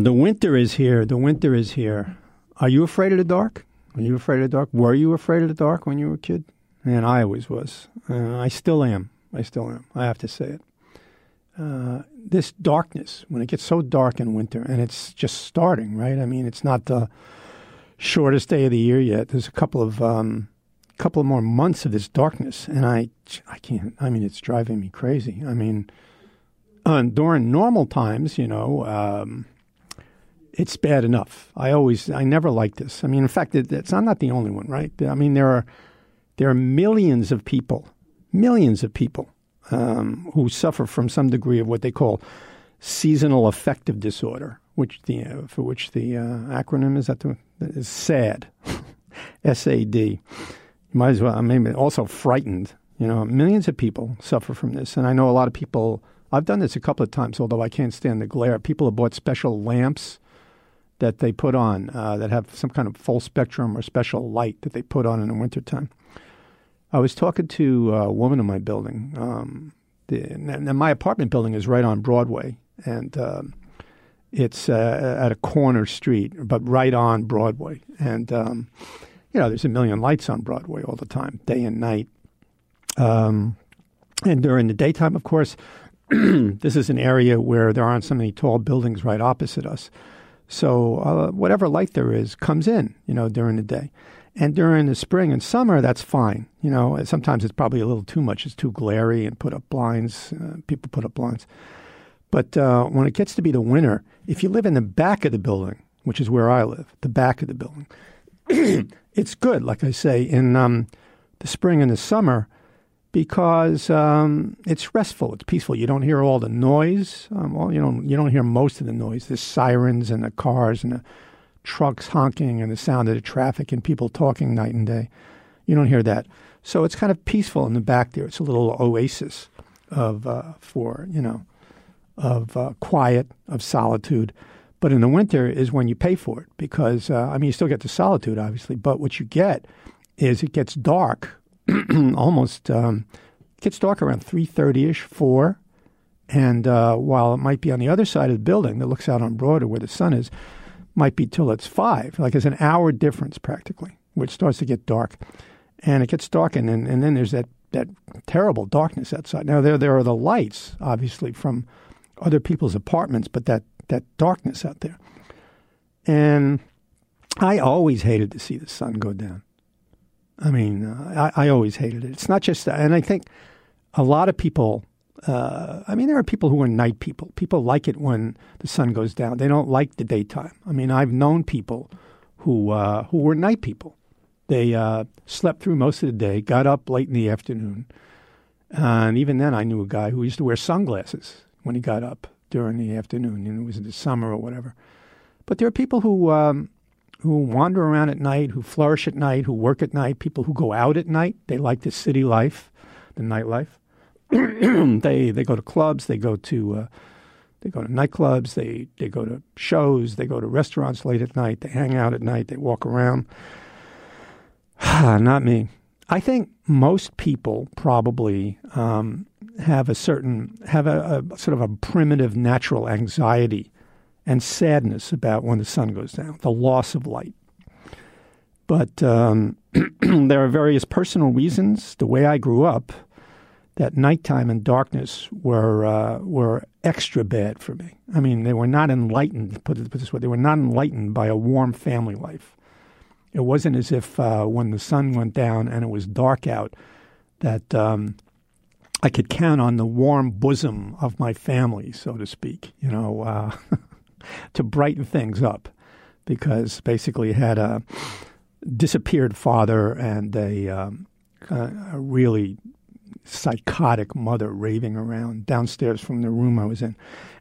The winter is here. The winter is here. Are you afraid of the dark? Are you afraid of the dark? Were you afraid of the dark when you were a kid? And I always was. I still am. I have to say it. This darkness, when it gets so dark in winter, and it's just starting, right? I mean, it's not the shortest day of the year yet. There's a couple of more months of this darkness, and I can't. I mean, it's driving me crazy. I mean, during normal times, you know. It's bad enough. I never liked this. I mean, in fact, I'm not the only one, right? I mean, there are millions of people who suffer from some degree of what they call seasonal affective disorder, for which the acronym is SAD, S-A-D. You might as well. I mean, also frightened. You know, millions of people suffer from this, and I know a lot of people. I've done this a couple of times, although I can't stand the glare. People have bought special lamps that they put on that have some kind of full spectrum or special light that they put on in the wintertime. I was talking to a woman in my building. And my apartment building is right on Broadway, and it's at a corner street, but right on Broadway. And, you know, there's a million lights on Broadway all the time, day and night. And during the daytime, of course, this is an area where there aren't so many tall buildings right opposite us. So whatever light there is comes in, you know, during the day. And during the spring and summer, that's fine. You know, and sometimes it's probably a little too much. It's too glary and put up blinds. People put up blinds. But when it gets to be the winter, if you live in the back of the building, which is where I live, the back of the building, it's good, like I say, in the spring and the summer. because it's restful, it's peaceful. You don't hear all the noise. You don't hear most of the noise, the sirens and the cars and the trucks honking and the sound of the traffic and people talking night and day. You don't hear that. So it's kind of peaceful in the back there. It's a little oasis of quiet, of solitude. But in the winter is when you pay for it because, you still get the solitude, obviously, but what you get is it gets dark almost, gets dark around 3:30-ish, 4. And while it might be on the other side of the building that looks out on Broadway where the sun is, might be till it's 5. Like it's an hour difference practically, which starts to get dark. And it gets dark and then there's that terrible darkness outside. Now there are the lights, obviously, from other people's apartments, but that darkness out there. And I always hated to see the sun go down. I mean, I always hated it. It's not just that. And I think a lot of people, there are people who are night people. People like it when the sun goes down. They don't like the daytime. I mean, I've known people who were night people. They slept through most of the day, got up late in the afternoon. And even then I knew a guy who used to wear sunglasses when he got up during the afternoon, and it was in the summer or whatever. But there are people who wander around at night, who flourish at night, who work at night, people who go out at night. They like the city life, the nightlife. They go to clubs, they go to nightclubs, they go to shows, they go to restaurants late at night, they hang out at night, they walk around. Not me. I think most people probably have a primitive natural anxiety and sadness about when the sun goes down, the loss of light. But there are various personal reasons. The way I grew up, that nighttime and darkness were extra bad for me. I mean, they were not enlightened. Put it this way, they were not enlightened by a warm family life. It wasn't as if when the sun went down and it was dark out that I could count on the warm bosom of my family, so to speak, to brighten things up, because basically it had a disappeared father and a really psychotic mother raving around downstairs from the room I was in.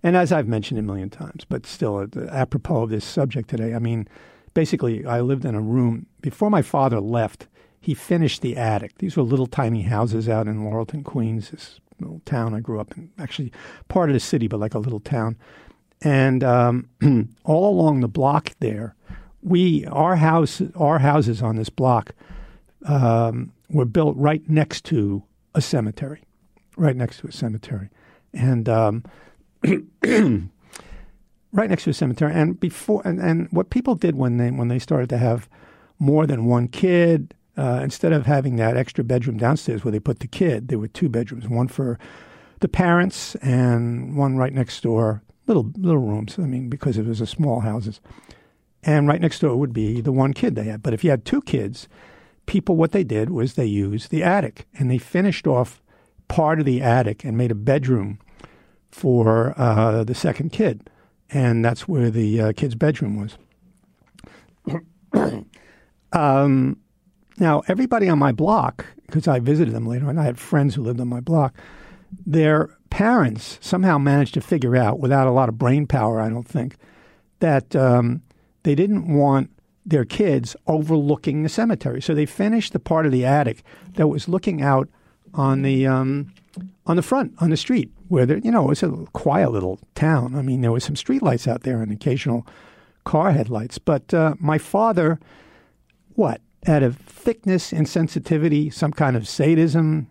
And as I've mentioned a million times, but still apropos of this subject today, I mean, basically, I lived in a room. Before my father left, he finished the attic. These were little tiny houses out in Laurelton, Queens, this little town I grew up in. Actually, part of the city, but like a little town. And all along the block there, our houses on this block were built right next to a cemetery. And right next to a cemetery, and what people did when they started to have more than one kid, instead of having that extra bedroom downstairs where they put the kid, there were two bedrooms, one for the parents and one right next door, little rooms. I mean, because it was a small houses, and right next door would be the one kid they had. But if you had two kids, people what they did was they used the attic, and they finished off part of the attic and made a bedroom for the second kid. And that's where the kid's bedroom was. Now, everybody on my block, because I visited them later, and I had friends who lived on my block, their parents somehow managed to figure out, without a lot of brain power, I don't think, that they didn't want their kids overlooking the cemetery. So they finished the part of the attic that was looking out on the front, on the street, where there, it's a quiet little town. I mean, there was some streetlights out there and occasional car headlights. But my father, out of thickness, insensitivity, some kind of sadism,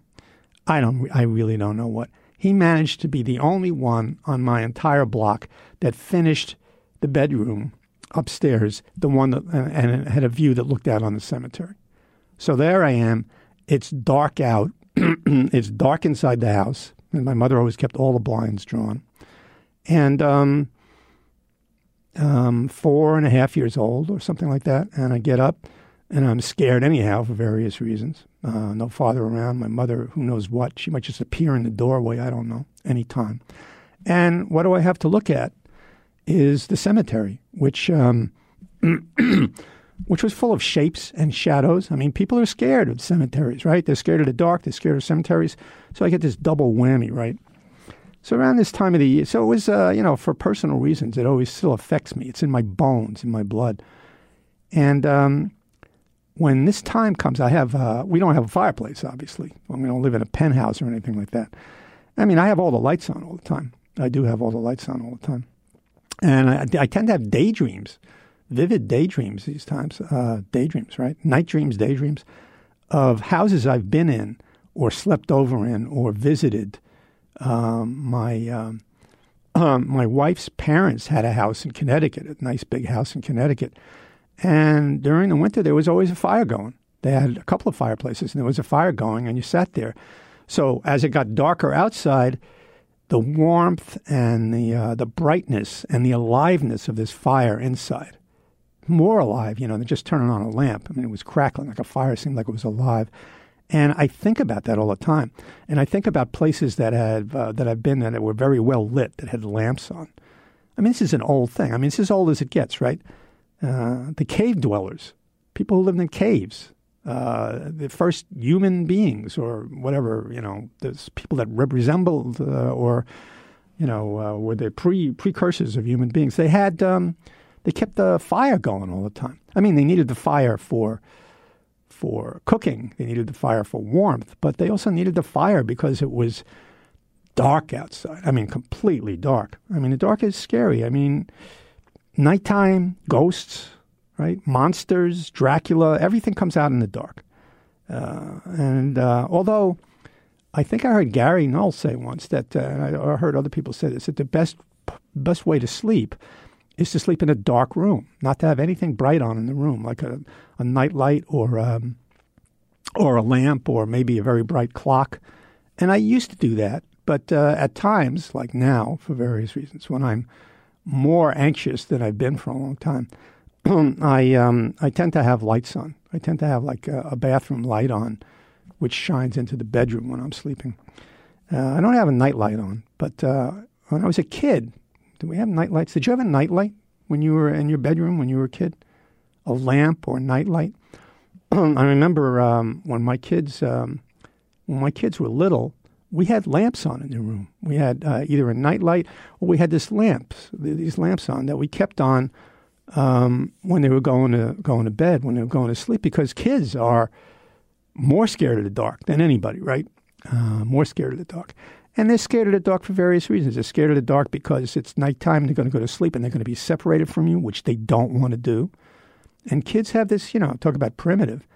I really don't know what. He managed to be the only one on my entire block that finished the bedroom upstairs, the one that and had a view that looked out on the cemetery. So there I am. It's dark out. It's dark inside the house. And my mother always kept all the blinds drawn. And 4.5 years old or something like that. And I get up and I'm scared anyhow for various reasons. No father around. My mother, who knows what. She might just appear in the doorway. I don't know. Anytime. And what do I have to look at is the cemetery, which which was full of shapes and shadows. I mean, people are scared of cemeteries, right? They're scared of the dark. They're scared of cemeteries. So I get this double whammy, right? So around this time of the year, so it was, you know, for personal reasons, it always still affects me. It's in my bones, in my blood. And when this time comes, I have, we don't have a fireplace, obviously. We don't live in a penthouse or anything like that. I mean, I have all the lights on all the time. I do have all the lights on all the time. And I tend to have daydreams, vivid daydreams these times, daydreams, right? Night dreams, daydreams of houses I've been in or slept over in or visited. My wife's parents had a house in Connecticut, a nice big house in Connecticut. And during the winter, there was always a fire going. They had a couple of fireplaces, and there was a fire going, and you sat there. So as it got darker outside, the warmth and the brightness and the aliveness of this fire inside, more alive, you know, than just turning on a lamp. I mean, it was crackling like a fire. It seemed like it was alive. And I think about that all the time. And I think about places that have that I've been that were very well lit, that had lamps on. I mean, this is an old thing. I mean, it's as old as it gets, right? The cave dwellers, people who lived in caves, the first human beings or whatever, you know, there's people that resembled or, you know, were the precursors of human beings. They had, they kept the fire going all the time. I mean, they needed the fire for cooking. They needed the fire for warmth, but they also needed the fire because it was dark outside. I mean, completely dark. I mean, the dark is scary. I mean, nighttime, ghosts, right? Monsters, Dracula, everything comes out in the dark. And although I think I heard Gary Null say once that, and I heard other people say this, that the best way to sleep is to sleep in a dark room, not to have anything bright on in the room, like a night light or a lamp or maybe a very bright clock. And I used to do that, but at times, like now, for various reasons, when I'm more anxious than I've been for a long time, I tend to have lights on. I tend to have like a bathroom light on, which shines into the bedroom when I'm sleeping. I don't have a night light on, but when I was a kid, do we have night lights? Did you have a night light when you were in your bedroom when you were a kid? A lamp or a night light? I remember when my kids were little, we had lamps on in the room. We had either a night light or we had these lamps on that we kept on when they were going to bed, when they were going to sleep, because kids are more scared of the dark than anybody, right? More scared of the dark. And they're scared of the dark for various reasons. They're scared of the dark because it's nighttime, they're going to go to sleep, and they're going to be separated from you, which they don't want to do. And kids have this, you know, talk about primitive.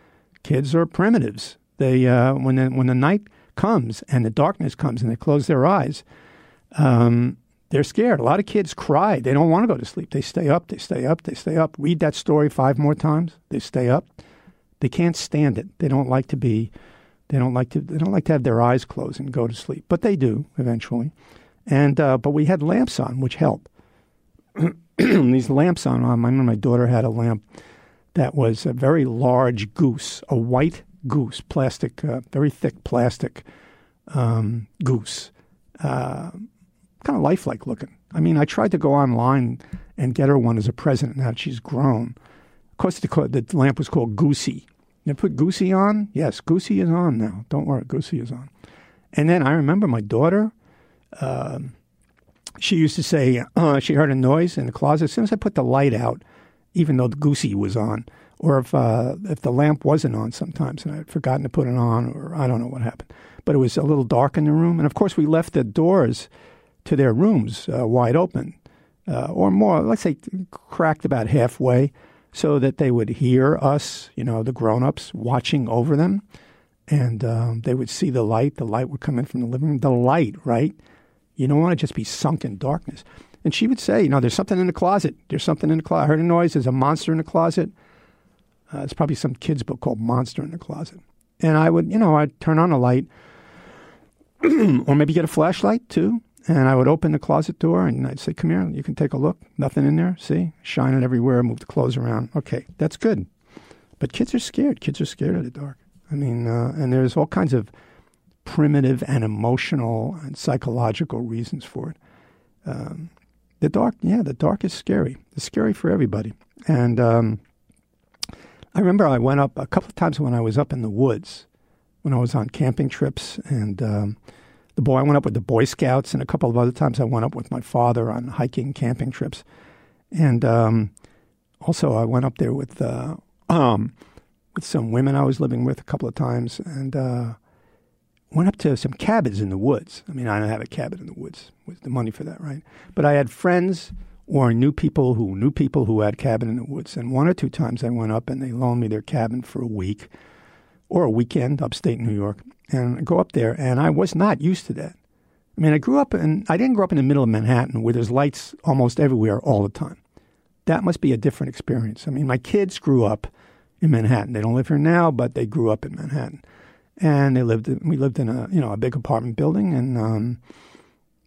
Kids are primitives. They when the night comes and the darkness comes and they close their eyes, they're scared. A lot of kids cry. They don't want to go to sleep. They stay up, they stay up, they stay up. Read that story 5 more times. They stay up. They can't stand it. They don't like to be... They don't like to have their eyes closed and go to sleep, but they do eventually. And but we had lamps on, which helped. These lamps on. I remember my daughter had a lamp that was a very large goose, a white goose, plastic, very thick plastic goose, kind of lifelike looking. I mean, I tried to go online and get her one as a present. Now that she's grown, of course, the lamp was called Goosey. They put Goosey on? Yes, Goosey is on now. Don't worry, Goosey is on. And then I remember my daughter, she used to say, she heard a noise in the closet. As soon as I put the light out, even though the Goosey was on, or if the lamp wasn't on sometimes and I had forgotten to put it on, or I don't know what happened. But it was a little dark in the room. And, of course, we left the doors to their rooms wide open or more, let's say cracked about halfway, so that they would hear us, you know, the grown-ups watching over them, and they would see the light. The light would come in from the living room. The light, right? You don't want to just be sunk in darkness. And she would say, you know, there's something in the closet. There's something in the closet. I heard a noise. There's a monster in the closet. It's probably some kid's book called Monster in the Closet. And I would, you know, I'd turn on a light or maybe get a flashlight too, and I would open the closet door, and I'd say, come here, you can take a look. Nothing in there, see? Shine it everywhere, move the clothes around. Okay, that's good. But kids are scared. Kids are scared of the dark. I mean, and there's all kinds of primitive and emotional and psychological reasons for it. The dark is scary. It's scary for everybody. And I remember I went up a couple of times when I was up in the woods, when I was on camping trips, and I went up with the Boy Scouts, and a couple of other times I went up with my father on hiking, camping trips. And also I went up there with some women I was living with a couple of times, and went up to some cabins in the woods. I mean, I don't have a cabin in the woods with the money for that, right? But I had friends or knew people who had cabin in the woods. And one or two times I went up and they loaned me their cabin for a week or a weekend upstate New York. And I go up there, and I was not used to that. I mean, I didn't grow up in the middle of Manhattan where there's lights almost everywhere all the time. That must be a different experience. I mean, my kids grew up in Manhattan. They don't live here now, but they grew up in Manhattan. And we lived in a big apartment building, and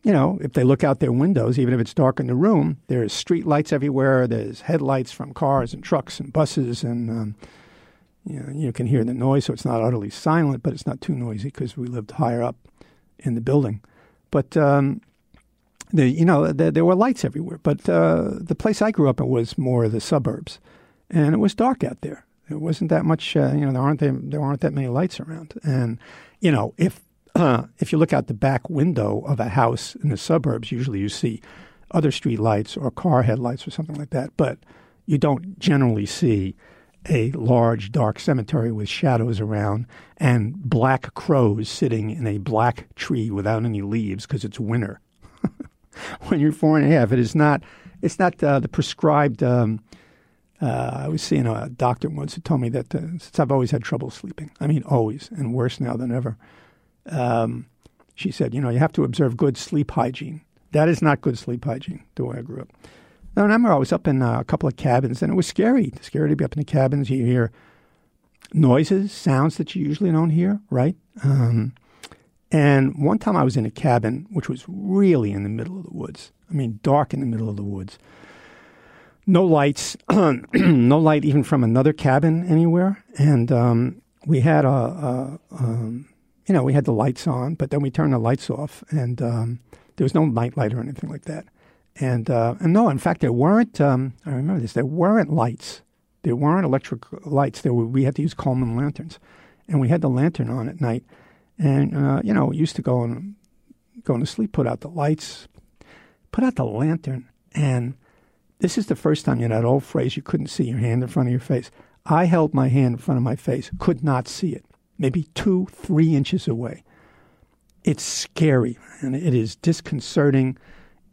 if they look out their windows, even if it's dark in the room, there's street lights everywhere. There's headlights from cars and trucks and buses, and you can hear the noise. So it's not utterly silent, but it's not too noisy because we lived higher up in the building. But there were lights everywhere. But the place I grew up in was more the suburbs, and it was dark out there. It wasn't that much, there aren't that many lights around. And, if you look out the back window of a house in the suburbs, usually you see other street lights or car headlights or something like that. But you don't generally see a large dark cemetery with shadows around and black crows sitting in a black tree without any leaves because it's winter. When you're 4.5, it's not the prescribed... I was seeing a doctor once who told me that since I've always had trouble sleeping, I mean always, and worse now than ever, she said, you have to observe good sleep hygiene. That is not good sleep hygiene, the way I grew up. Now, I remember I was up in a couple of cabins, and it was scary. It's scary to be up in the cabins. You hear noises, sounds that you usually don't hear, right? And one time I was in a cabin, which was really in the middle of the woods. I mean, dark in the middle of the woods. No lights, no light even from another cabin anywhere. And we had we had the lights on, but then we turned the lights off, and there was no night light or anything like that. And no, in fact, there weren't. I remember this. There weren't lights. There weren't electric lights. We had to use Coleman lanterns, and we had the lantern on at night. And we used to going to sleep, put out the lights, put out the lantern, and this is the first time, that old phrase, you couldn't see your hand in front of your face. I held my hand in front of my face, could not see it, maybe 2-3 inches away. It's scary, and it is disconcerting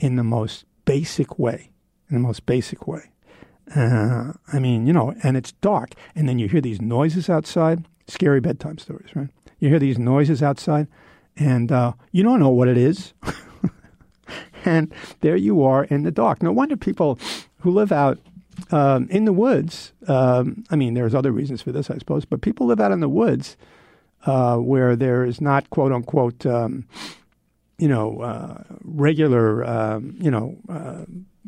in the most basic way, and it's dark. And then you hear these noises outside, scary bedtime stories, right? You hear these noises outside, and you don't know what it is. And there you are in the dark. No wonder people who live out in the woods, there's other reasons for this, I suppose, but people live out in the woods where there is not, quote unquote, regular,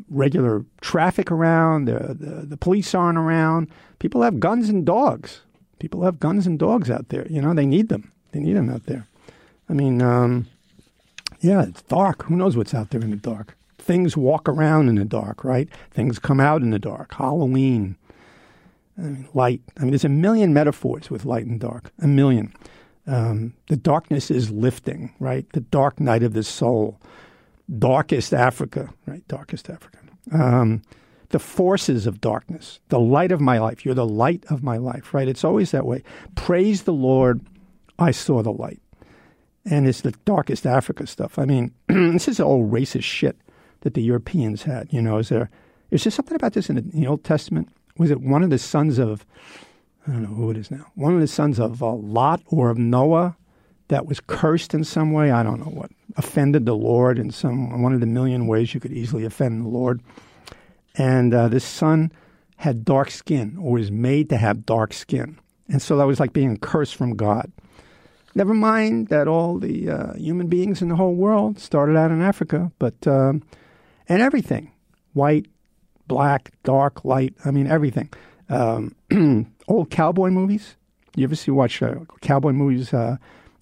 regular traffic around, the police aren't around. People have guns and dogs. People have guns and dogs out there. They need them. They need them out there. Yeah, it's dark. Who knows what's out there in the dark? Things walk around in the dark, right? Things come out in the dark. Halloween, light. There's a million metaphors with light and dark, a million. The darkness is lifting, right? The dark night of the soul. Darkest Africa, right? Darkest Africa. The forces of darkness, the light of my life. You're the light of my life, right? It's always that way. Praise the Lord, I saw the light. And it's the darkest Africa stuff. This is all racist shit that the Europeans had. Is there something about this in the Old Testament? Was it one of the sons of, I don't know who it is now, one of the sons of Lot or of Noah that was cursed in some way? I don't know what. Offended the Lord in one of the million ways you could easily offend the Lord. And this son had dark skin or was made to have dark skin. And so that was like being cursed from God. Never mind that all the human beings in the whole world started out in Africa, but and everything, white, black, dark, light, everything. Old cowboy movies. You ever watch cowboy movies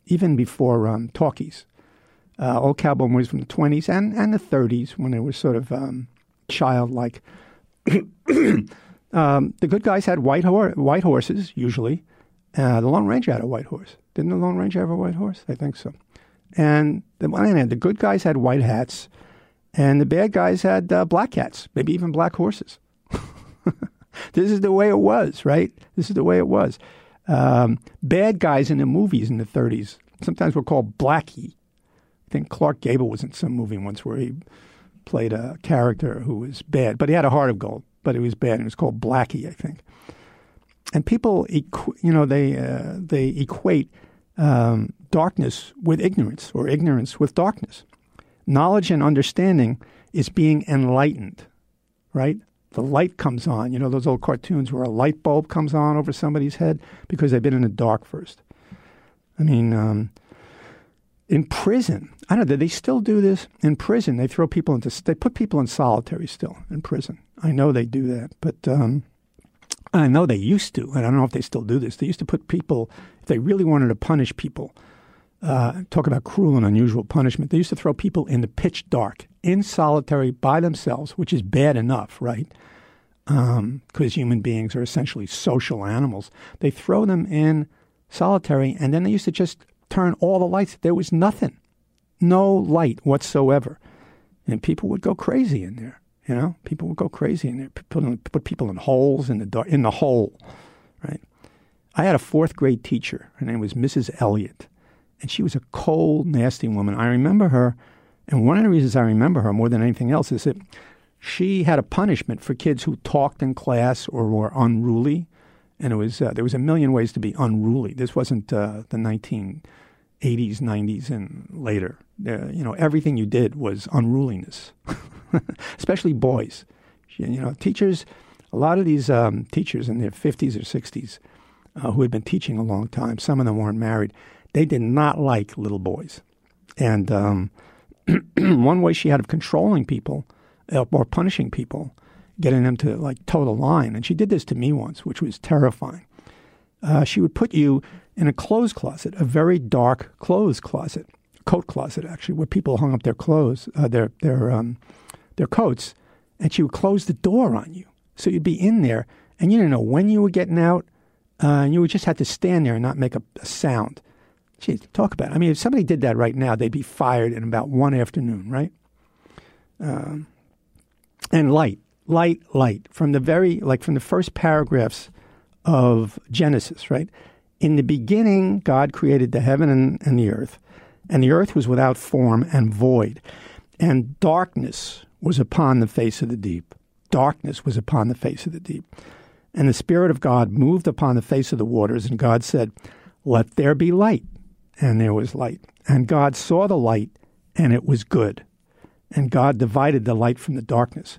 even before talkies? Old cowboy movies from the 20s and the 30s when they were sort of childlike. The good guys had white horses, usually. The Long Ranger had a white horse. Didn't the Long Ranger have a white horse? I think so. And the good guys had white hats, and the bad guys had black hats, maybe even black horses. This is the way it was, right? This is the way it was. Bad guys in the movies in the 30s sometimes were called Blackie. I think Clark Gable was in some movie once where he played a character who was bad, but he had a heart of gold, but he was bad, and it was called Blackie, I think. And people, they equate darkness with ignorance, or ignorance with darkness. Knowledge and understanding is being enlightened, right? The light comes on. You know those old cartoons where a light bulb comes on over somebody's head because they've been in the dark first. I mean, in prison, I don't know, do they still do this? In prison, they throw people they put people in solitary still in prison. I know they do that, but I know they used to, and I don't know if they still do this. They used to put people, if they really wanted to punish people, talk about cruel and unusual punishment, they used to throw people in the pitch dark, in solitary by themselves, which is bad enough, right? Because human beings are essentially social animals. They throw them in solitary, and then they used to just turn all the lights. There was nothing, no light whatsoever. And people would go crazy in there, you know? People would go crazy in there, put people in holes in the dark, in the hole, right? I had a fourth grade teacher. Her name was Mrs. Elliott. And she was a cold, nasty woman. I remember her, and one of the reasons I remember her more than anything else is that she had a punishment for kids who talked in class or were unruly. And it was there was a million ways to be unruly. This wasn't the 1980s, 90s, and later. Everything you did was unruliness, especially boys. Teachers, a lot of these teachers in their 50s or 60s who had been teaching a long time, some of them weren't married, they did not like little boys. And one way she had of controlling people or punishing people, getting them to toe the line, and she did this to me once, which was terrifying. She would put you in a clothes closet, a very dark clothes closet, coat closet actually, where people hung up their clothes, their coats, and she would close the door on you. So you'd be in there, and you didn't know when you were getting out, and you would just have to stand there and not make a sound. Geez, talk about it. I mean, if somebody did that right now, they'd be fired in about one afternoon, right? And light. From the first paragraphs of Genesis, right? In the beginning, God created the heaven and the earth. And the earth was without form and void. And darkness was upon the face of the deep. Darkness was upon the face of the deep. And the Spirit of God moved upon the face of the waters. And God said, "Let there be light." And there was light. And God saw the light, and it was good. And God divided the light from the darkness.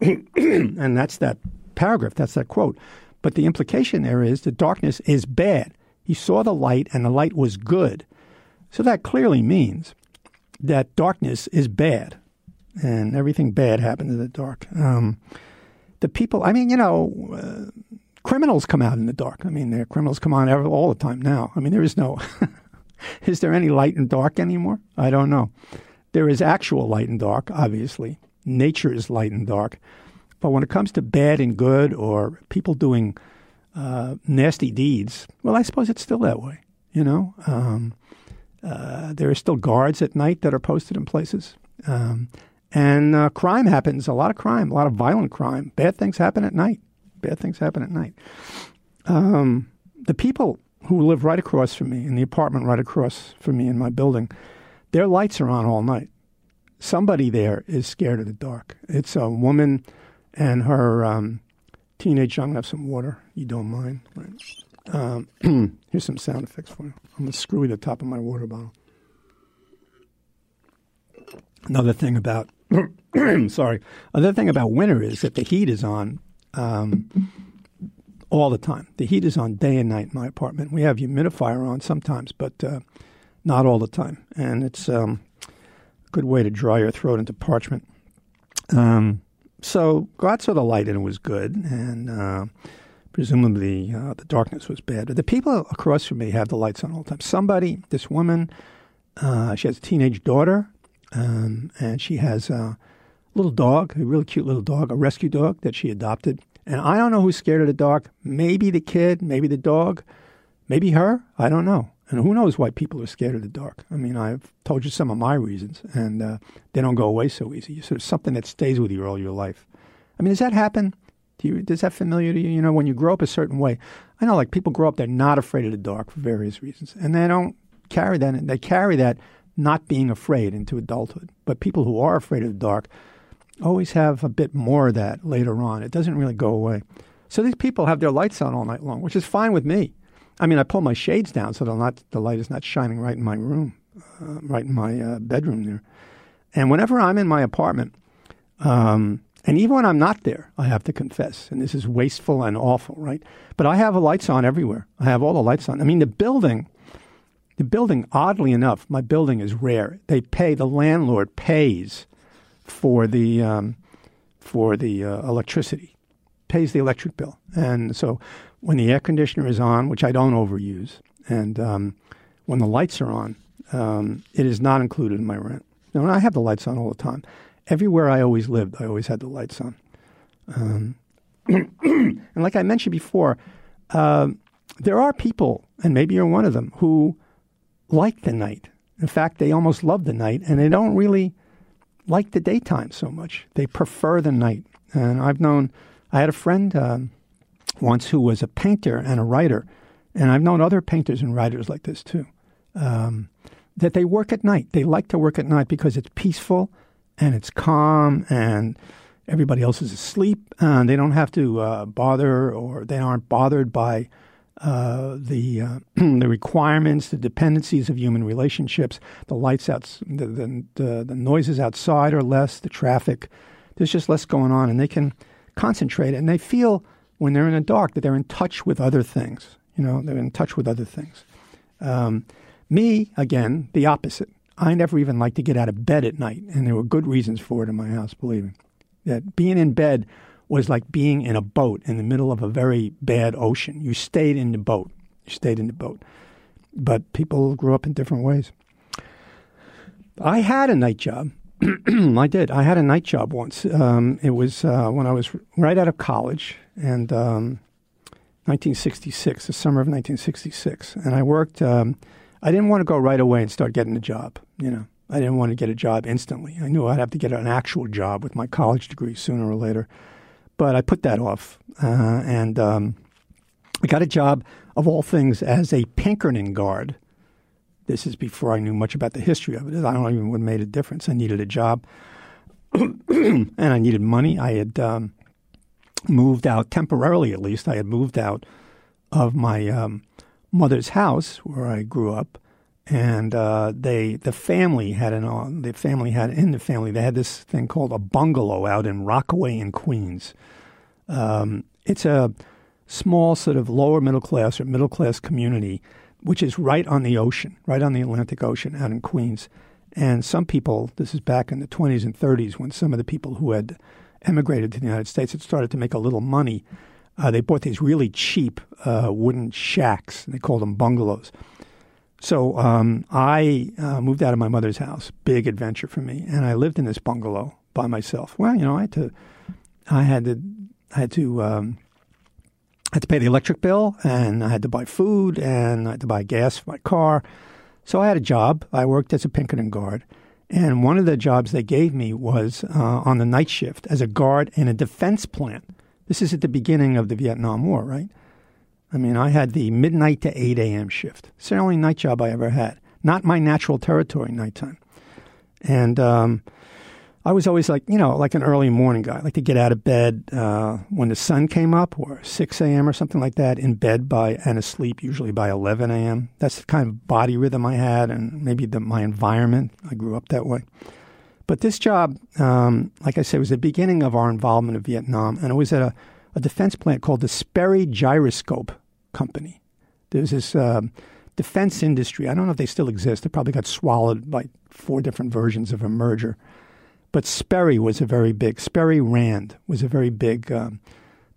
And that's that paragraph. That's that quote. But the implication there is that darkness is bad. He saw the light, and the light was good. So that clearly means that darkness is bad. And everything bad happened in the dark. The people, criminals come out in the dark. I mean, criminals come on all the time now. I mean, there is no... Is there any light and dark anymore? I don't know. There is actual light and dark, obviously. Nature is light and dark. But when it comes to bad and good or people doing nasty deeds, well, I suppose it's still that way, you know? There are still guards at night that are posted in places. And crime happens, a lot of violent crime. Bad things happen at night. The people who live right across from me, in the apartment right across from me in my building, their lights are on all night. Somebody there is scared of the dark. It's a woman and her teenage... I'm going to have some water. You don't mind, right? Here's some sound effects for you. I'm going to screw the top of my water bottle. Another thing about winter is that the heat is on... all the time. The heat is on day and night in my apartment. We have humidifier on sometimes, but not all the time. And it's a good way to dry your throat into parchment. So God saw the light and it was good. And presumably the darkness was bad. But the people across from me have the lights on all the time. Somebody, this woman, she has a teenage daughter and she has a little dog, a really cute little dog, a rescue dog that she adopted. And I don't know who's scared of the dark. Maybe the kid, maybe the dog, maybe her. I don't know. And who knows why people are scared of the dark? I mean, I've told you some of my reasons, and they don't go away so easy. It's sort of something that stays with you all your life. I mean, does that happen? Does that familiar to you? You know, when you grow up a certain way, I know, like, people grow up, they're not afraid of the dark for various reasons, and they don't carry that. They carry that not being afraid into adulthood. But people who are afraid of the dark always have a bit more of that later on. It doesn't really go away. So these people have their lights on all night long, which is fine with me. I mean, I pull my shades down so the light is not shining right in my room, right in my bedroom there. And whenever I'm in my apartment, and even when I'm not there, I have to confess, and this is wasteful and awful, right? But I have the lights on everywhere. I have all the lights on. I mean, the building, oddly enough, my building is rare. The landlord pays for the electricity, pays the electric bill. And so when the air conditioner is on, which I don't overuse, and when the lights are on, it is not included in my rent. Now, I have the lights on all the time. Everywhere I always lived, I always had the lights on. And like I mentioned before, there are people, and maybe you're one of them, who like the night. In fact, they almost love the night, and they don't really like the daytime so much. They prefer the night. And I had a friend once who was a painter and a writer, and I've known other painters and writers like this too, that they work at night. They like to work at night because it's peaceful and it's calm and everybody else is asleep and they don't have to bother, or they aren't bothered by the requirements, the dependencies of human relationships, the lights out, the noises outside are less, the traffic. There's just less going on, and they can concentrate, and they feel when they're in the dark that they're in touch with other things. You know, they're in touch with other things. Me, again, the opposite. I never even liked to get out of bed at night, and there were good reasons for it in my house, believe me. That being in bed was like being in a boat in the middle of a very bad ocean. You stayed in the boat. But people grew up in different ways. I had a night job. I did. I had a night job once. It was when I was right out of college, and 1966, the summer of 1966. And I worked. I didn't want to go right away and start getting a job, you know. I didn't want to get a job instantly. I knew I'd have to get an actual job with my college degree sooner or later. But I put that off, and I got a job, of all things, as a Pinkerton guard. This is before I knew much about the history of it. I don't even know what made a difference. I needed a job, and I needed money. I had moved out, temporarily at least. I had moved out of my mother's house where I grew up, and the family had this thing called a bungalow out in Rockaway in Queens. It's a small sort of lower middle class or middle class community, which is right on the ocean, right on the Atlantic Ocean out in Queens. And some people, this is back in the 20s and 30s, when some of the people who had emigrated to the United States had started to make a little money, they bought these really cheap wooden shacks, and they called them bungalows. So I moved out of my mother's house, big adventure for me, and I lived in this bungalow by myself. Well, you know, I had to pay the electric bill, and I had to buy food, and I had to buy gas for my car. So I had a job. I worked as a Pinkerton guard, and one of the jobs they gave me was on the night shift as a guard in a defense plant. This is at the beginning of the Vietnam War, right? I mean, I had the midnight to 8 a.m. shift. It's the only night job I ever had. Not my natural territory, nighttime. And I was always like, you know, like an early morning guy. I like to get out of bed when the sun came up, or 6 a.m. or something like that, in bed and asleep usually by 11 a.m. That's the kind of body rhythm I had, and maybe my environment. I grew up that way. But this job, like I said, was the beginning of our involvement in Vietnam, and it was at a defense plant called the Sperry Gyroscope Company. There's this defense industry. I don't know if they still exist. They probably got swallowed by 4 different versions of a merger. But Sperry Rand was a very big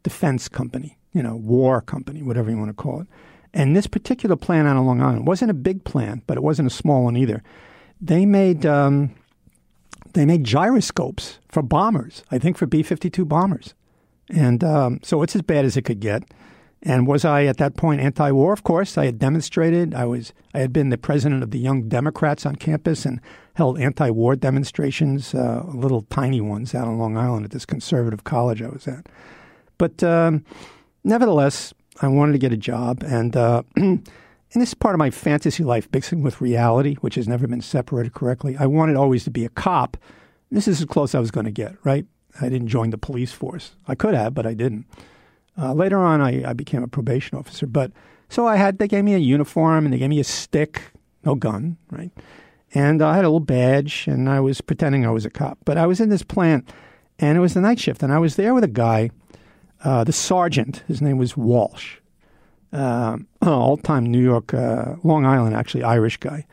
defense company, you know, war company, whatever you want to call it. And this particular plant out on Long Island wasn't a big plant, but it wasn't a small one either. They made gyroscopes for bombers, I think for B-52 bombers. And so it's as bad as it could get. And was I at that point anti-war? Of course. I had demonstrated. I had been the president of the Young Democrats on campus and held anti-war demonstrations, little tiny ones out on Long Island at this conservative college I was at. But nevertheless, I wanted to get a job. And and this is part of my fantasy life, mixing with reality, which has never been separated correctly. I wanted always to be a cop. This is as close I was going to get, right? I didn't join the police force. I could have, but I didn't. Later on, I became a probation officer. But so they gave me a uniform and they gave me a stick, no gun, right? And I had a little badge and I was pretending I was a cop. But I was in this plant and it was the night shift. And I was there with a guy, the sergeant, his name was Walsh, all-time New York, Long Island, actually, Irish guy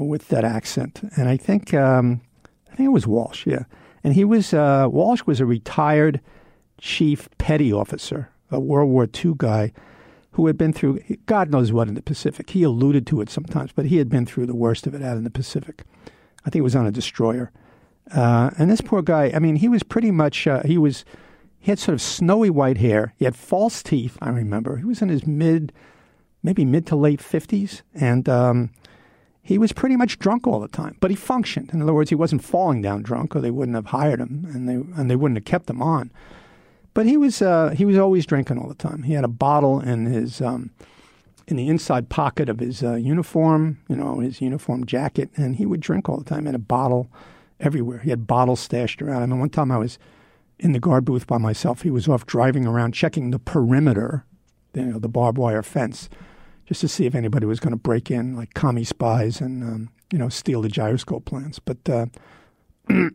with that accent. And I think it was Walsh, yeah. And he was, Walsh was a retired chief petty officer, a World War II guy who had been through God knows what in the Pacific. He alluded to it sometimes, but he had been through the worst of it out in the Pacific. I think it was on a destroyer. And this poor guy, I mean, he was pretty much, he had sort of snowy white hair. He had false teeth, I remember. He was in his maybe mid to late 50s. And he was pretty much drunk all the time, but he functioned. In other words, he wasn't falling down drunk or they wouldn't have hired him and they wouldn't have kept him on. But he was always drinking all the time. He had a bottle in his in the inside pocket of his uniform, you know, his uniform jacket, and he would drink all the time. He had a bottle everywhere. He had bottles stashed around. I mean, one time I was in the guard booth by myself. He was off driving around checking the perimeter, you know, the barbed wire fence, just to see if anybody was going to break in, like commie spies, and you know, steal the gyroscope plans. But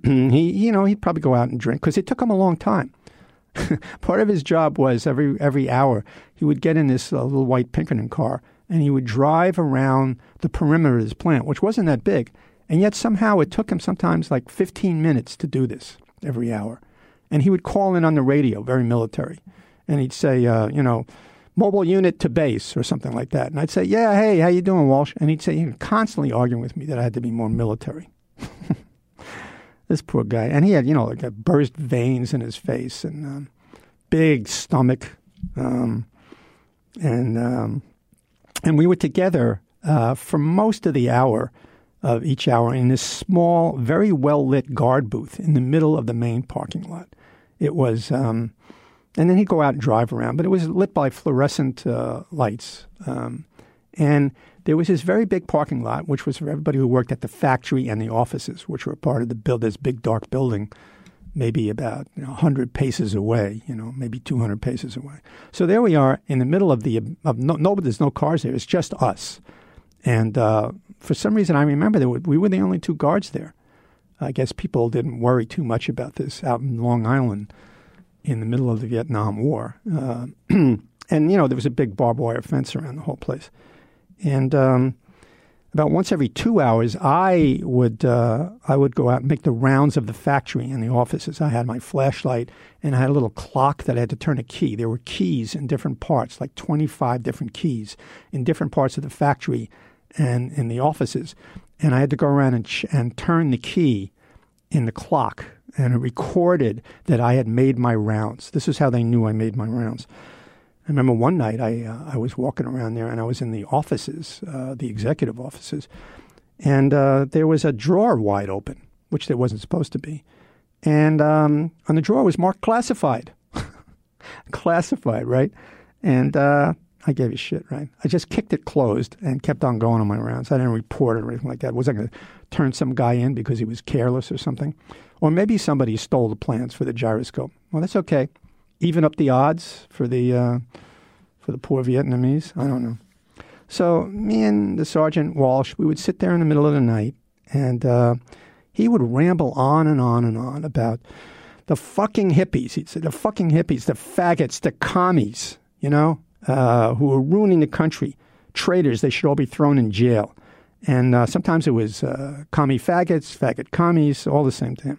he'd probably go out and drink because it took him a long time. Part of his job was every hour he would get in this little white Pinkerton car and he would drive around the perimeter of his plant, which wasn't that big. And yet somehow it took him sometimes like 15 minutes to do this every hour. And he would call in on the radio, very military. And he'd say, you know, mobile unit to base or something like that. And I'd say, yeah, hey, how you doing, Walsh? And he'd say, he was constantly arguing with me that I had to be more military. This poor guy. And he had, you know, like a burst veins in his face and big stomach. And we were together for most of the hour of each hour in this small, very well-lit guard booth in the middle of the main parking lot. It was, and then he'd go out and drive around, but it was lit by fluorescent lights. And there was this very big parking lot, which was for everybody who worked at the factory and the offices, which were part of this big dark building, maybe about 100 paces away, you know, maybe 200 paces away. So there we are in the middle of there's no cars there. It's just us. And for some reason, I remember that we were the only two guards there. I guess people didn't worry too much about this out in Long Island in the middle of the Vietnam War. And, you know, there was a big barbed wire fence around the whole place. And about once every 2 hours, I would go out and make the rounds of the factory and the offices. I had my flashlight and I had a little clock that I had to turn a key. There were keys in different parts, like 25 different keys in different parts of the factory and in the offices. And I had to go around and turn the key in the clock, and it recorded that I had made my rounds. This is how they knew I made my rounds. I remember one night I was walking around there and I was in the offices, the executive offices, and there was a drawer wide open, which there wasn't supposed to be. And on the drawer was marked classified. Classified, right? And I gave a shit, right? I just kicked it closed and kept on going on my rounds. I didn't report it or anything like that. Was I going to turn some guy in because he was careless or something? Or maybe somebody stole the plans for the gyroscope. Well, that's okay. Even up the odds for the poor Vietnamese? I don't know. So me and the Sergeant Walsh, we would sit there in the middle of the night, and he would ramble on and on and on about the fucking hippies. He'd say, the fucking hippies, the faggots, the commies, you know, who were ruining the country. Traitors, they should all be thrown in jail. And sometimes it was commie faggots, faggot commies, all the same thing.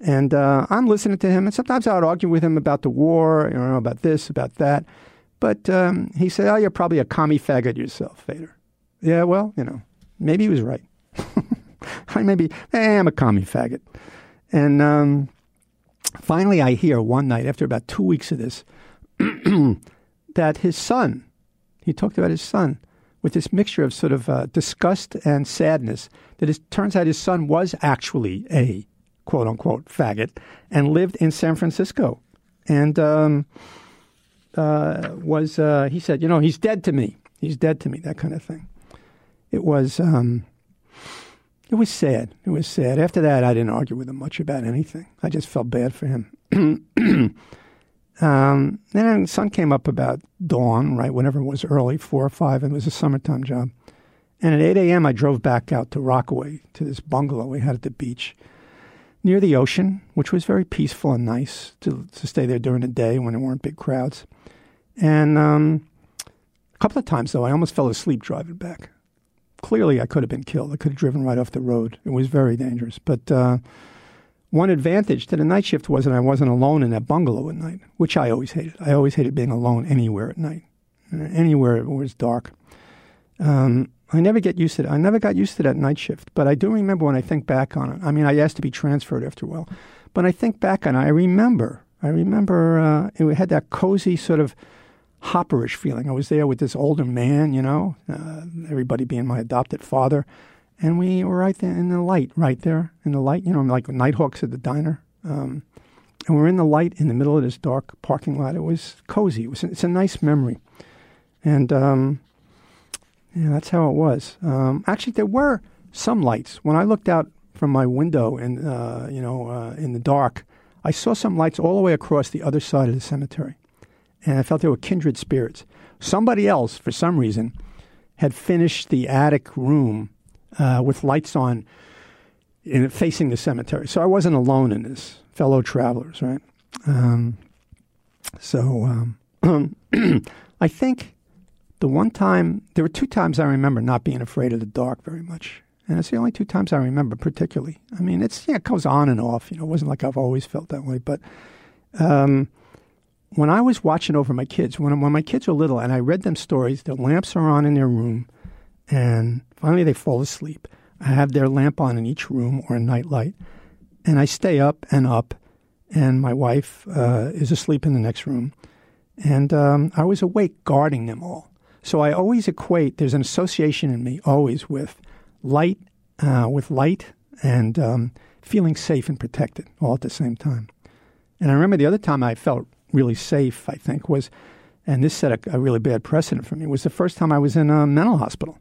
And I'm listening to him, and sometimes I would argue with him about the war, you know, about this, about that. But he said, oh, you're probably a commie faggot yourself, Fader. Yeah, well, you know, maybe he was right. I am a commie faggot. And Finally, I hear one night, after about 2 weeks of this, that his son, he talked about his son, with this mixture of sort of disgust and sadness, that it turns out his son was actually a quote-unquote faggot and lived in San Francisco. And he said, you know, he's dead to me. He's dead to me, that kind of thing. It was sad. It was sad. After that, I didn't argue with him much about anything. I just felt bad for him. Then the sun came up about dawn, right, whenever it was early, 4 or 5, and it was a summertime job. And at 8 a.m., I drove back out to Rockaway, to this bungalow we had at the beach, near the ocean, which was very peaceful and nice to stay there during the day when there weren't big crowds. And a couple of times, though, I almost fell asleep driving back. Clearly, I could have been killed. I could have driven right off the road. It was very dangerous. But one advantage to the night shift was that I wasn't alone in that bungalow at night, which I always hated. I always hated being alone anywhere at night, anywhere it was dark. I never get used to it. I never got used to that night shift. But I do remember when I think back on it. I mean, I asked to be transferred after a while. But I think back on it, I remember it had that cozy sort of hopperish feeling. I was there with this older man, you know, everybody being my adopted father. And we were right there in the light, you know, like Nighthawks at the diner. And we're in the light in the middle of this dark parking lot. It was cozy. It's a nice memory. And yeah, that's how it was. Actually, there were some lights. When I looked out from my window and, in the dark, I saw some lights all the way across the other side of the cemetery. And I felt they were kindred spirits. Somebody else, for some reason, had finished the attic room with lights on and facing the cemetery. So I wasn't alone in this, fellow travelers, right? I think the one time, there were two times I remember not being afraid of the dark very much. And it's the only two times I remember particularly. I mean, it goes on and off. You know, it wasn't like I've always felt that way. But when I was watching over my kids, when my kids were little and I read them stories, their lamps are on in their room and finally they fall asleep. I have their lamp on in each room or a nightlight and I stay up and my wife is asleep in the next room and I was awake guarding them all. So I always equate, there's an association in me always with light and feeling safe and protected all at the same time. And I remember the other time I felt really safe, I think, was, and this set a really bad precedent for me, was the first time I was in a mental hospital.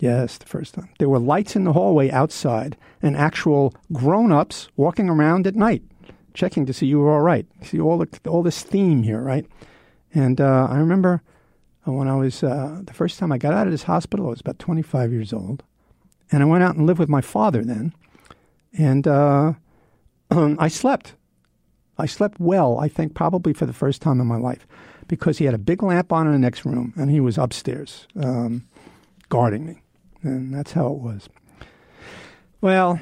Yes, the first time. There were lights in the hallway outside and actual grown-ups walking around at night, checking to see you were all right. See all this theme here, right? And I remember when I was, the first time I got out of this hospital, I was about 25 years old, and I went out and lived with my father then, and I slept. I slept well, I think, probably for the first time in my life because he had a big lamp on in the next room and he was upstairs guarding me. And that's how it was. Well,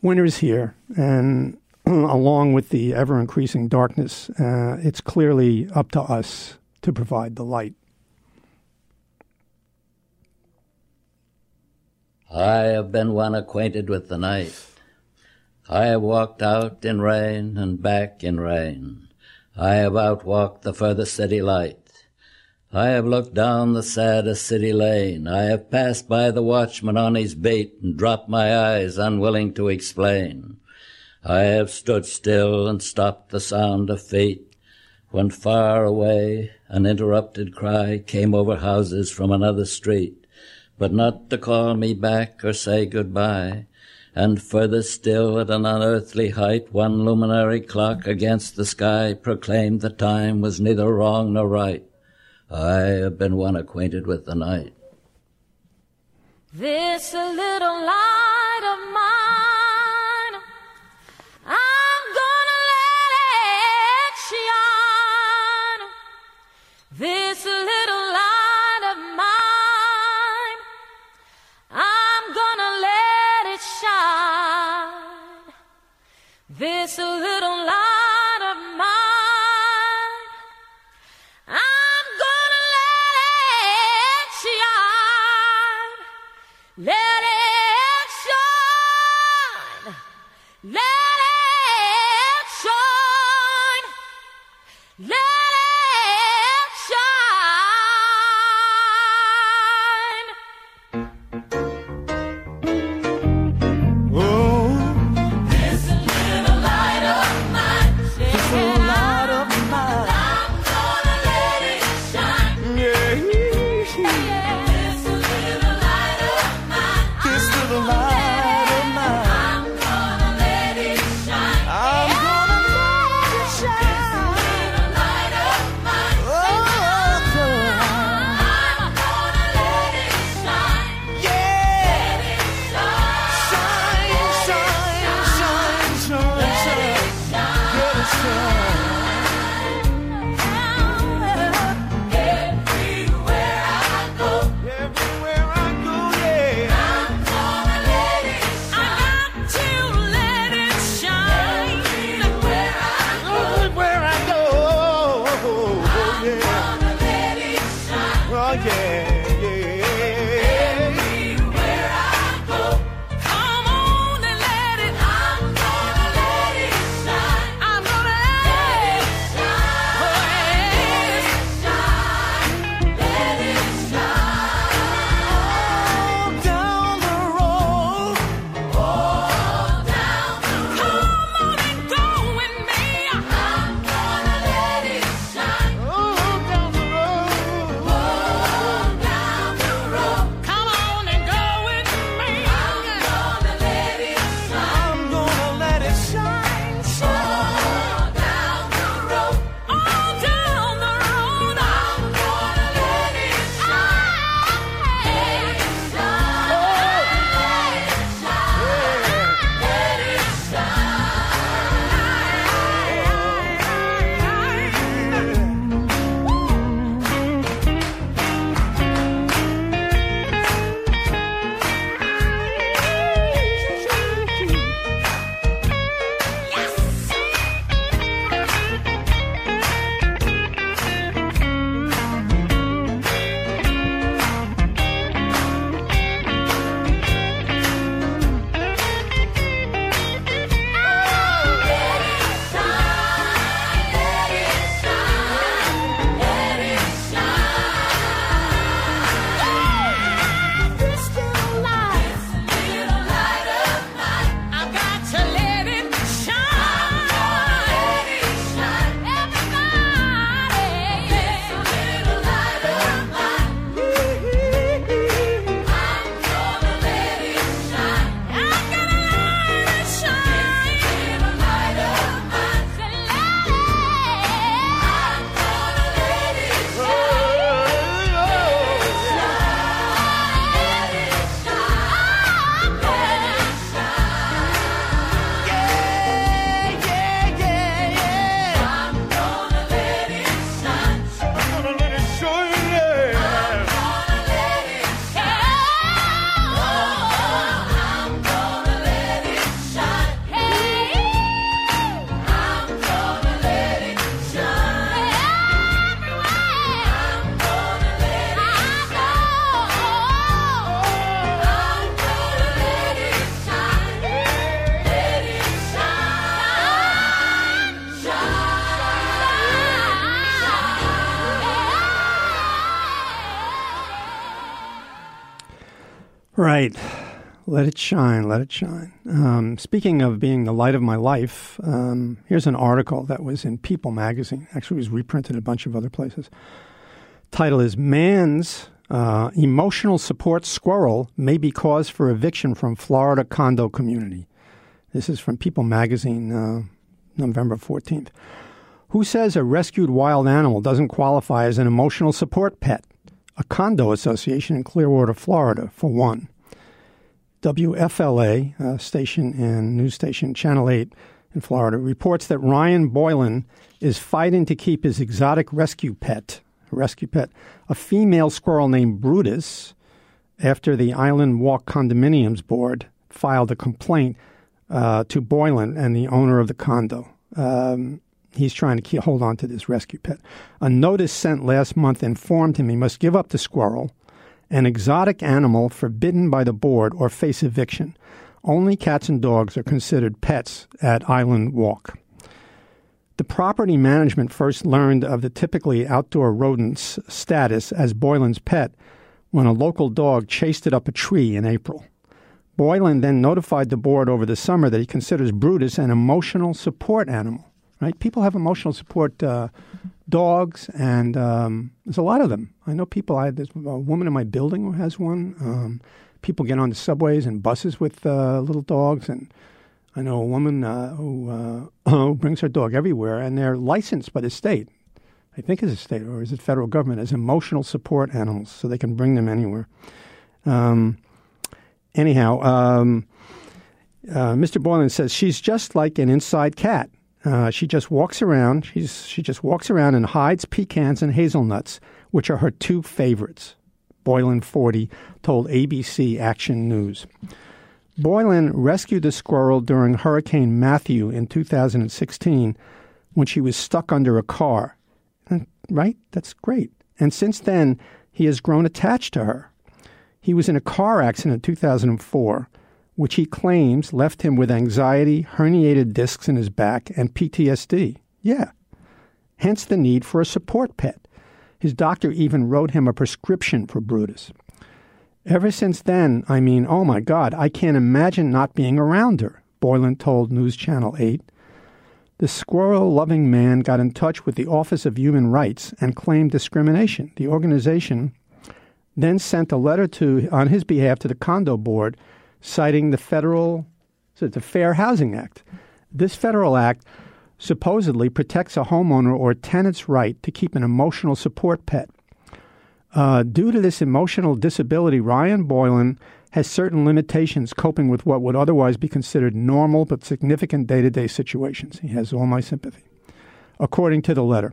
winter is here and along with the ever-increasing darkness, it's clearly up to us to provide the light. I have been one acquainted with the night. I have walked out in rain and back in rain. I have outwalked the furthest city light. I have looked down the saddest city lane. I have passed by the watchman on his beat and dropped my eyes, unwilling to explain. I have stood still and stopped the sound of feet, when far away an interrupted cry came over houses from another street, but not to call me back or say goodbye. And further still, at an unearthly height, one luminary clock against the sky proclaimed the time was neither wrong nor right. I have been one acquainted with the night. This little light of mine, I'm gonna let it shine. This little light of mine, I'm gonna let this little light of mine, I'm gonna let it shine, let it Right. Let it shine. Let it shine. Speaking of being the light of my life, here's an article that was in People magazine. Actually, it was reprinted in a bunch of other places. Title is Man's Emotional Support Squirrel May Be Cause for Eviction from Florida Condo Community. This is from People magazine, November 14th. Who says a rescued wild animal doesn't qualify as an emotional support pet? A condo association in Clearwater, Florida, for one. WFLA station and news station Channel 8 in Florida reports that Ryan Boylan is fighting to keep his exotic rescue pet, a female squirrel named Brutus, after the Island Walk Condominiums board filed a complaint to Boylan and the owner of the condo. He's trying to hold on to this rescue pet. A notice sent last month informed him he must give up the squirrel, an exotic animal forbidden by the board, or face eviction. Only cats and dogs are considered pets at Island Walk. The property management first learned of the typically outdoor rodent's status as Boylan's pet when a local dog chased it up a tree in April. Boylan then notified the board over the summer that he considers Brutus an emotional support animal. Right? People have emotional support dogs, and there's a lot of them. I know people. There's a woman in my building who has one. People get on the subways and buses with little dogs, and I know a woman who brings her dog everywhere, and they're licensed by the state. I think it's a state, or is it federal government, as emotional support animals, so they can bring them anywhere. Mr. Boylan says she's just like an inside cat. She just walks around. She just walks around and hides pecans and hazelnuts, which are her two favorites. Boylan, 40, told ABC Action News. Boylan rescued the squirrel during Hurricane Matthew in 2016 when she was stuck under a car. And, right? That's great. And since then, he has grown attached to her. He was in a car accident in 2004. Which he claims left him with anxiety, herniated discs in his back, and PTSD. Yeah. Hence the need for a support pet. His doctor even wrote him a prescription for Brutus. Ever since then, I mean, oh my God, I can't imagine not being around her, Boylan told News Channel 8. The squirrel-loving man got in touch with the Office of Human Rights and claimed discrimination. The organization then sent a letter on his behalf to the condo board citing the Fair Housing Act. This federal act supposedly protects a homeowner or tenant's right to keep an emotional support pet. Due to this emotional disability, Ryan Boylan has certain limitations coping with what would otherwise be considered normal but significant day-to-day situations. He has all my sympathy, according to the letter.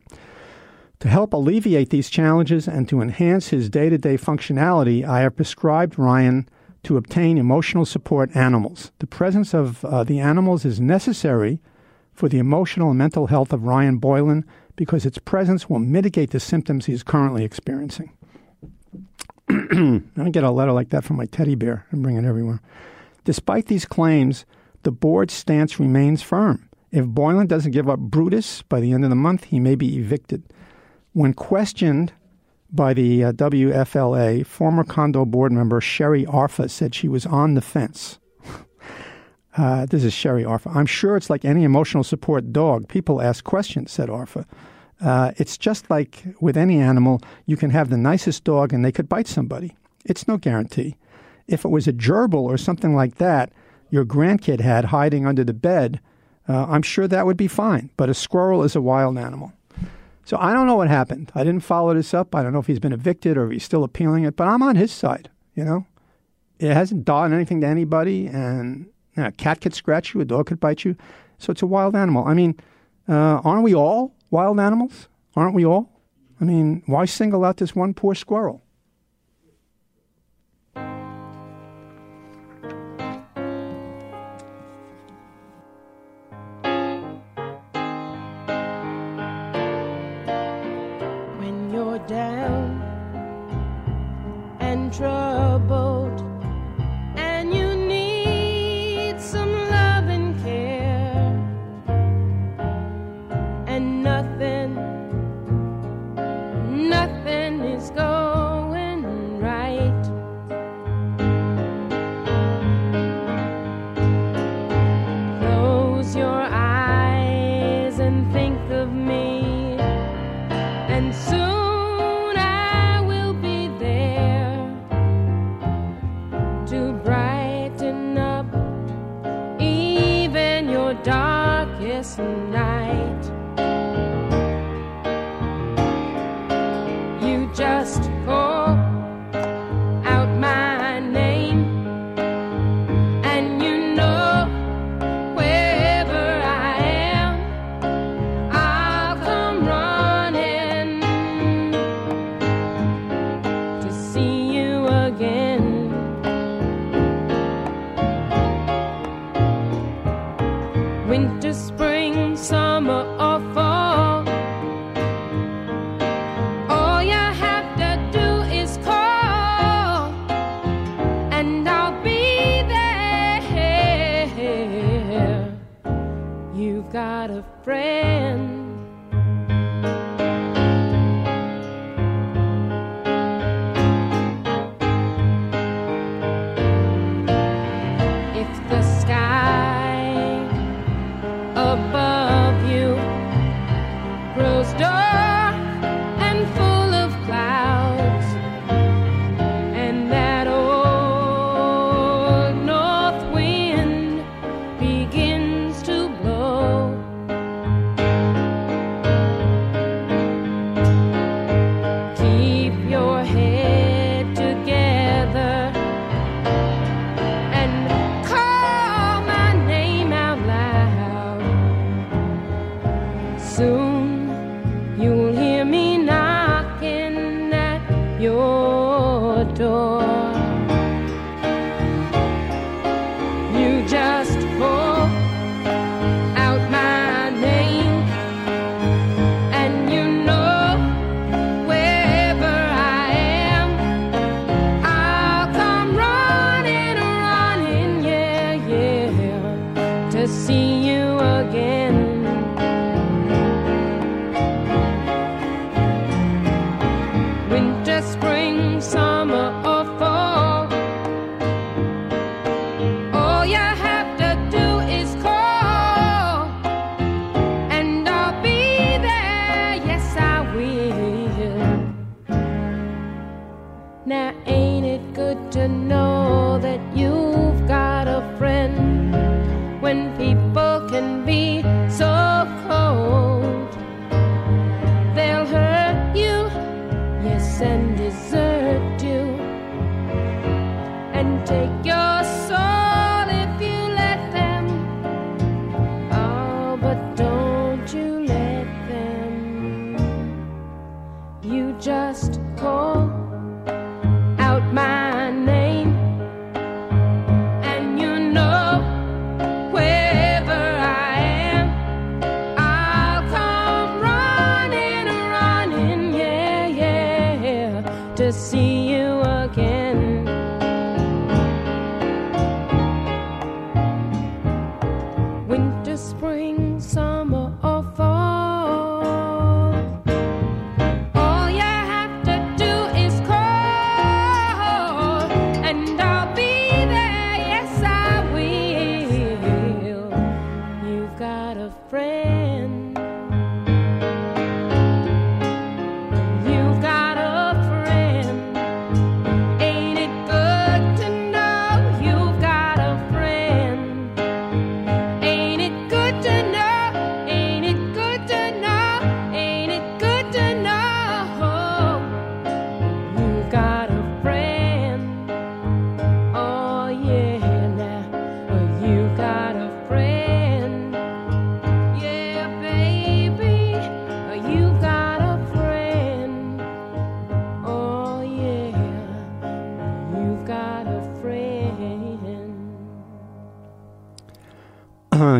To help alleviate these challenges and to enhance his day-to-day functionality, I have prescribed Ryan to obtain emotional support animals. The presence of the animals is necessary for the emotional and mental health of Ryan Boylan because its presence will mitigate the symptoms he is currently experiencing. I get a letter like that from my teddy bear and bring it everywhere. Despite these claims, the board's stance remains firm. If Boylan doesn't give up Brutus by the end of the month, he may be evicted. When questioned by the WFLA, former condo board member Sherry Arfa said she was on the fence. This is Sherry Arfa. I'm sure it's like any emotional support dog. People ask questions, said Arfa. It's just like with any animal. You can have the nicest dog and they could bite somebody. It's no guarantee. If it was a gerbil or something like that your grandkid had hiding under the bed, I'm sure that would be fine. But a squirrel is a wild animal. So I don't know what happened. I didn't follow this up. I don't know if he's been evicted or if he's still appealing it, but I'm on his side, you know. It hasn't done anything to anybody, and you know, a cat could scratch you, a dog could bite you. So it's a wild animal. I mean, aren't we all wild animals? Aren't we all? I mean, why single out this one poor squirrel? Nothing is going your darkest night. You just call out my name, and you know wherever I am, I'll come running to see you again. Winter, spring, summer, or fall, all you have to do is call, and I'll be there. You've got a friend.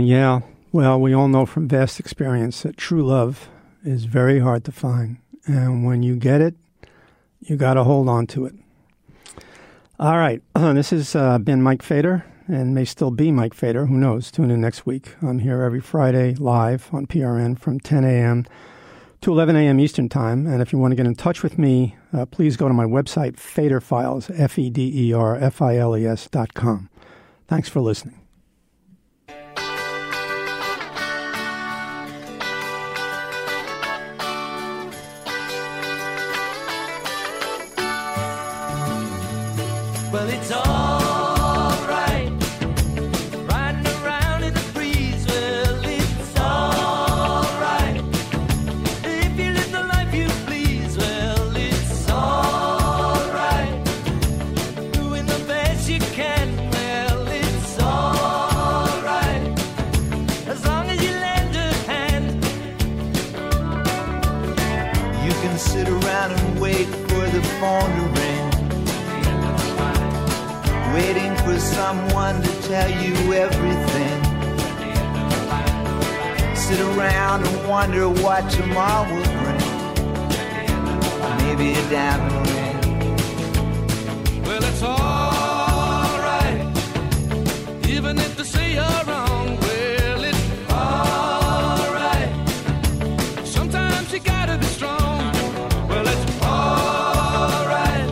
Yeah, well, we all know from vast experience that true love is very hard to find. And when you get it, you got to hold on to it. All right, this has been Mike Fader and may still be Mike Fader. Who knows? Tune in next week. I'm here every Friday live on PRN from 10 a.m. to 11 a.m. Eastern Time. And if you want to get in touch with me, please go to my website, Fader Files, FEDERFILES.com. Thanks for listening. Well, it's all right, riding around in the breeze with tell you everything. Sit around and wonder what tomorrow will bring. Maybe a diamond ring. Well, it's all right, even if they say you're wrong. Well, it's all right, sometimes you gotta be strong. Well, it's all right,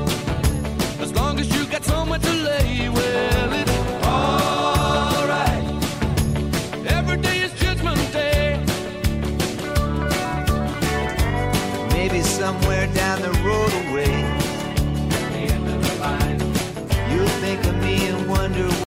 as long as you got somewhere to lay. Well, it's all right, every day is Judgment Day. Maybe somewhere down the road away,